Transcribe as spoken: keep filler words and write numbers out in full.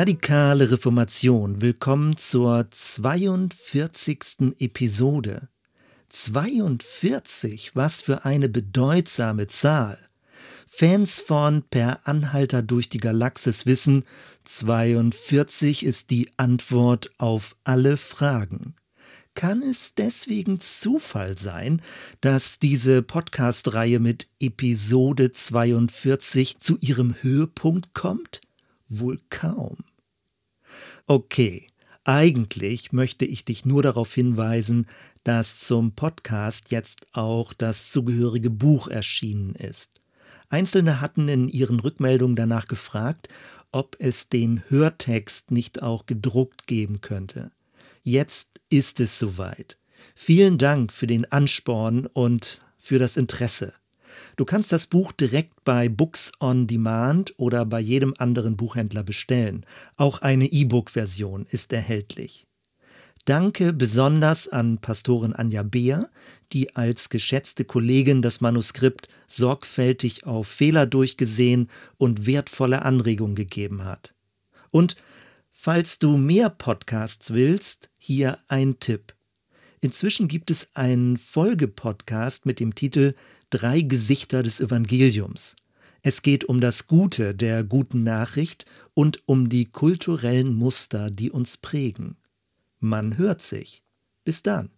Radikale Reformation, willkommen zur zweiundvierzigsten Episode. zweiundvierzig, was für eine bedeutsame Zahl. Fans von Per Anhalter durch die Galaxis wissen, zweiundvierzig ist die Antwort auf alle Fragen. Kann es deswegen Zufall sein, dass diese Podcast-Reihe mit Episode zweiundvierzig zu ihrem Höhepunkt kommt? Wohl kaum. Okay, eigentlich möchte ich dich nur darauf hinweisen, dass zum Podcast jetzt auch das zugehörige Buch erschienen ist. Einzelne hatten in ihren Rückmeldungen danach gefragt, ob es den Hörtext nicht auch gedruckt geben könnte. Jetzt ist es soweit. Vielen Dank für den Ansporn und für das Interesse. Du kannst das Buch direkt bei Books on Demand oder bei jedem anderen Buchhändler bestellen. Auch eine E-Book-Version ist erhältlich. Danke besonders an Pastorin Anja Beer, die als geschätzte Kollegin das Manuskript sorgfältig auf Fehler durchgesehen und wertvolle Anregungen gegeben hat. Und falls du mehr Podcasts willst, hier ein Tipp. Inzwischen gibt es einen Folgepodcast mit dem Titel Drei Gesichter des Evangeliums. Es geht um das Gute der guten Nachricht und um die kulturellen Muster, die uns prägen. Man hört sich. Bis dann.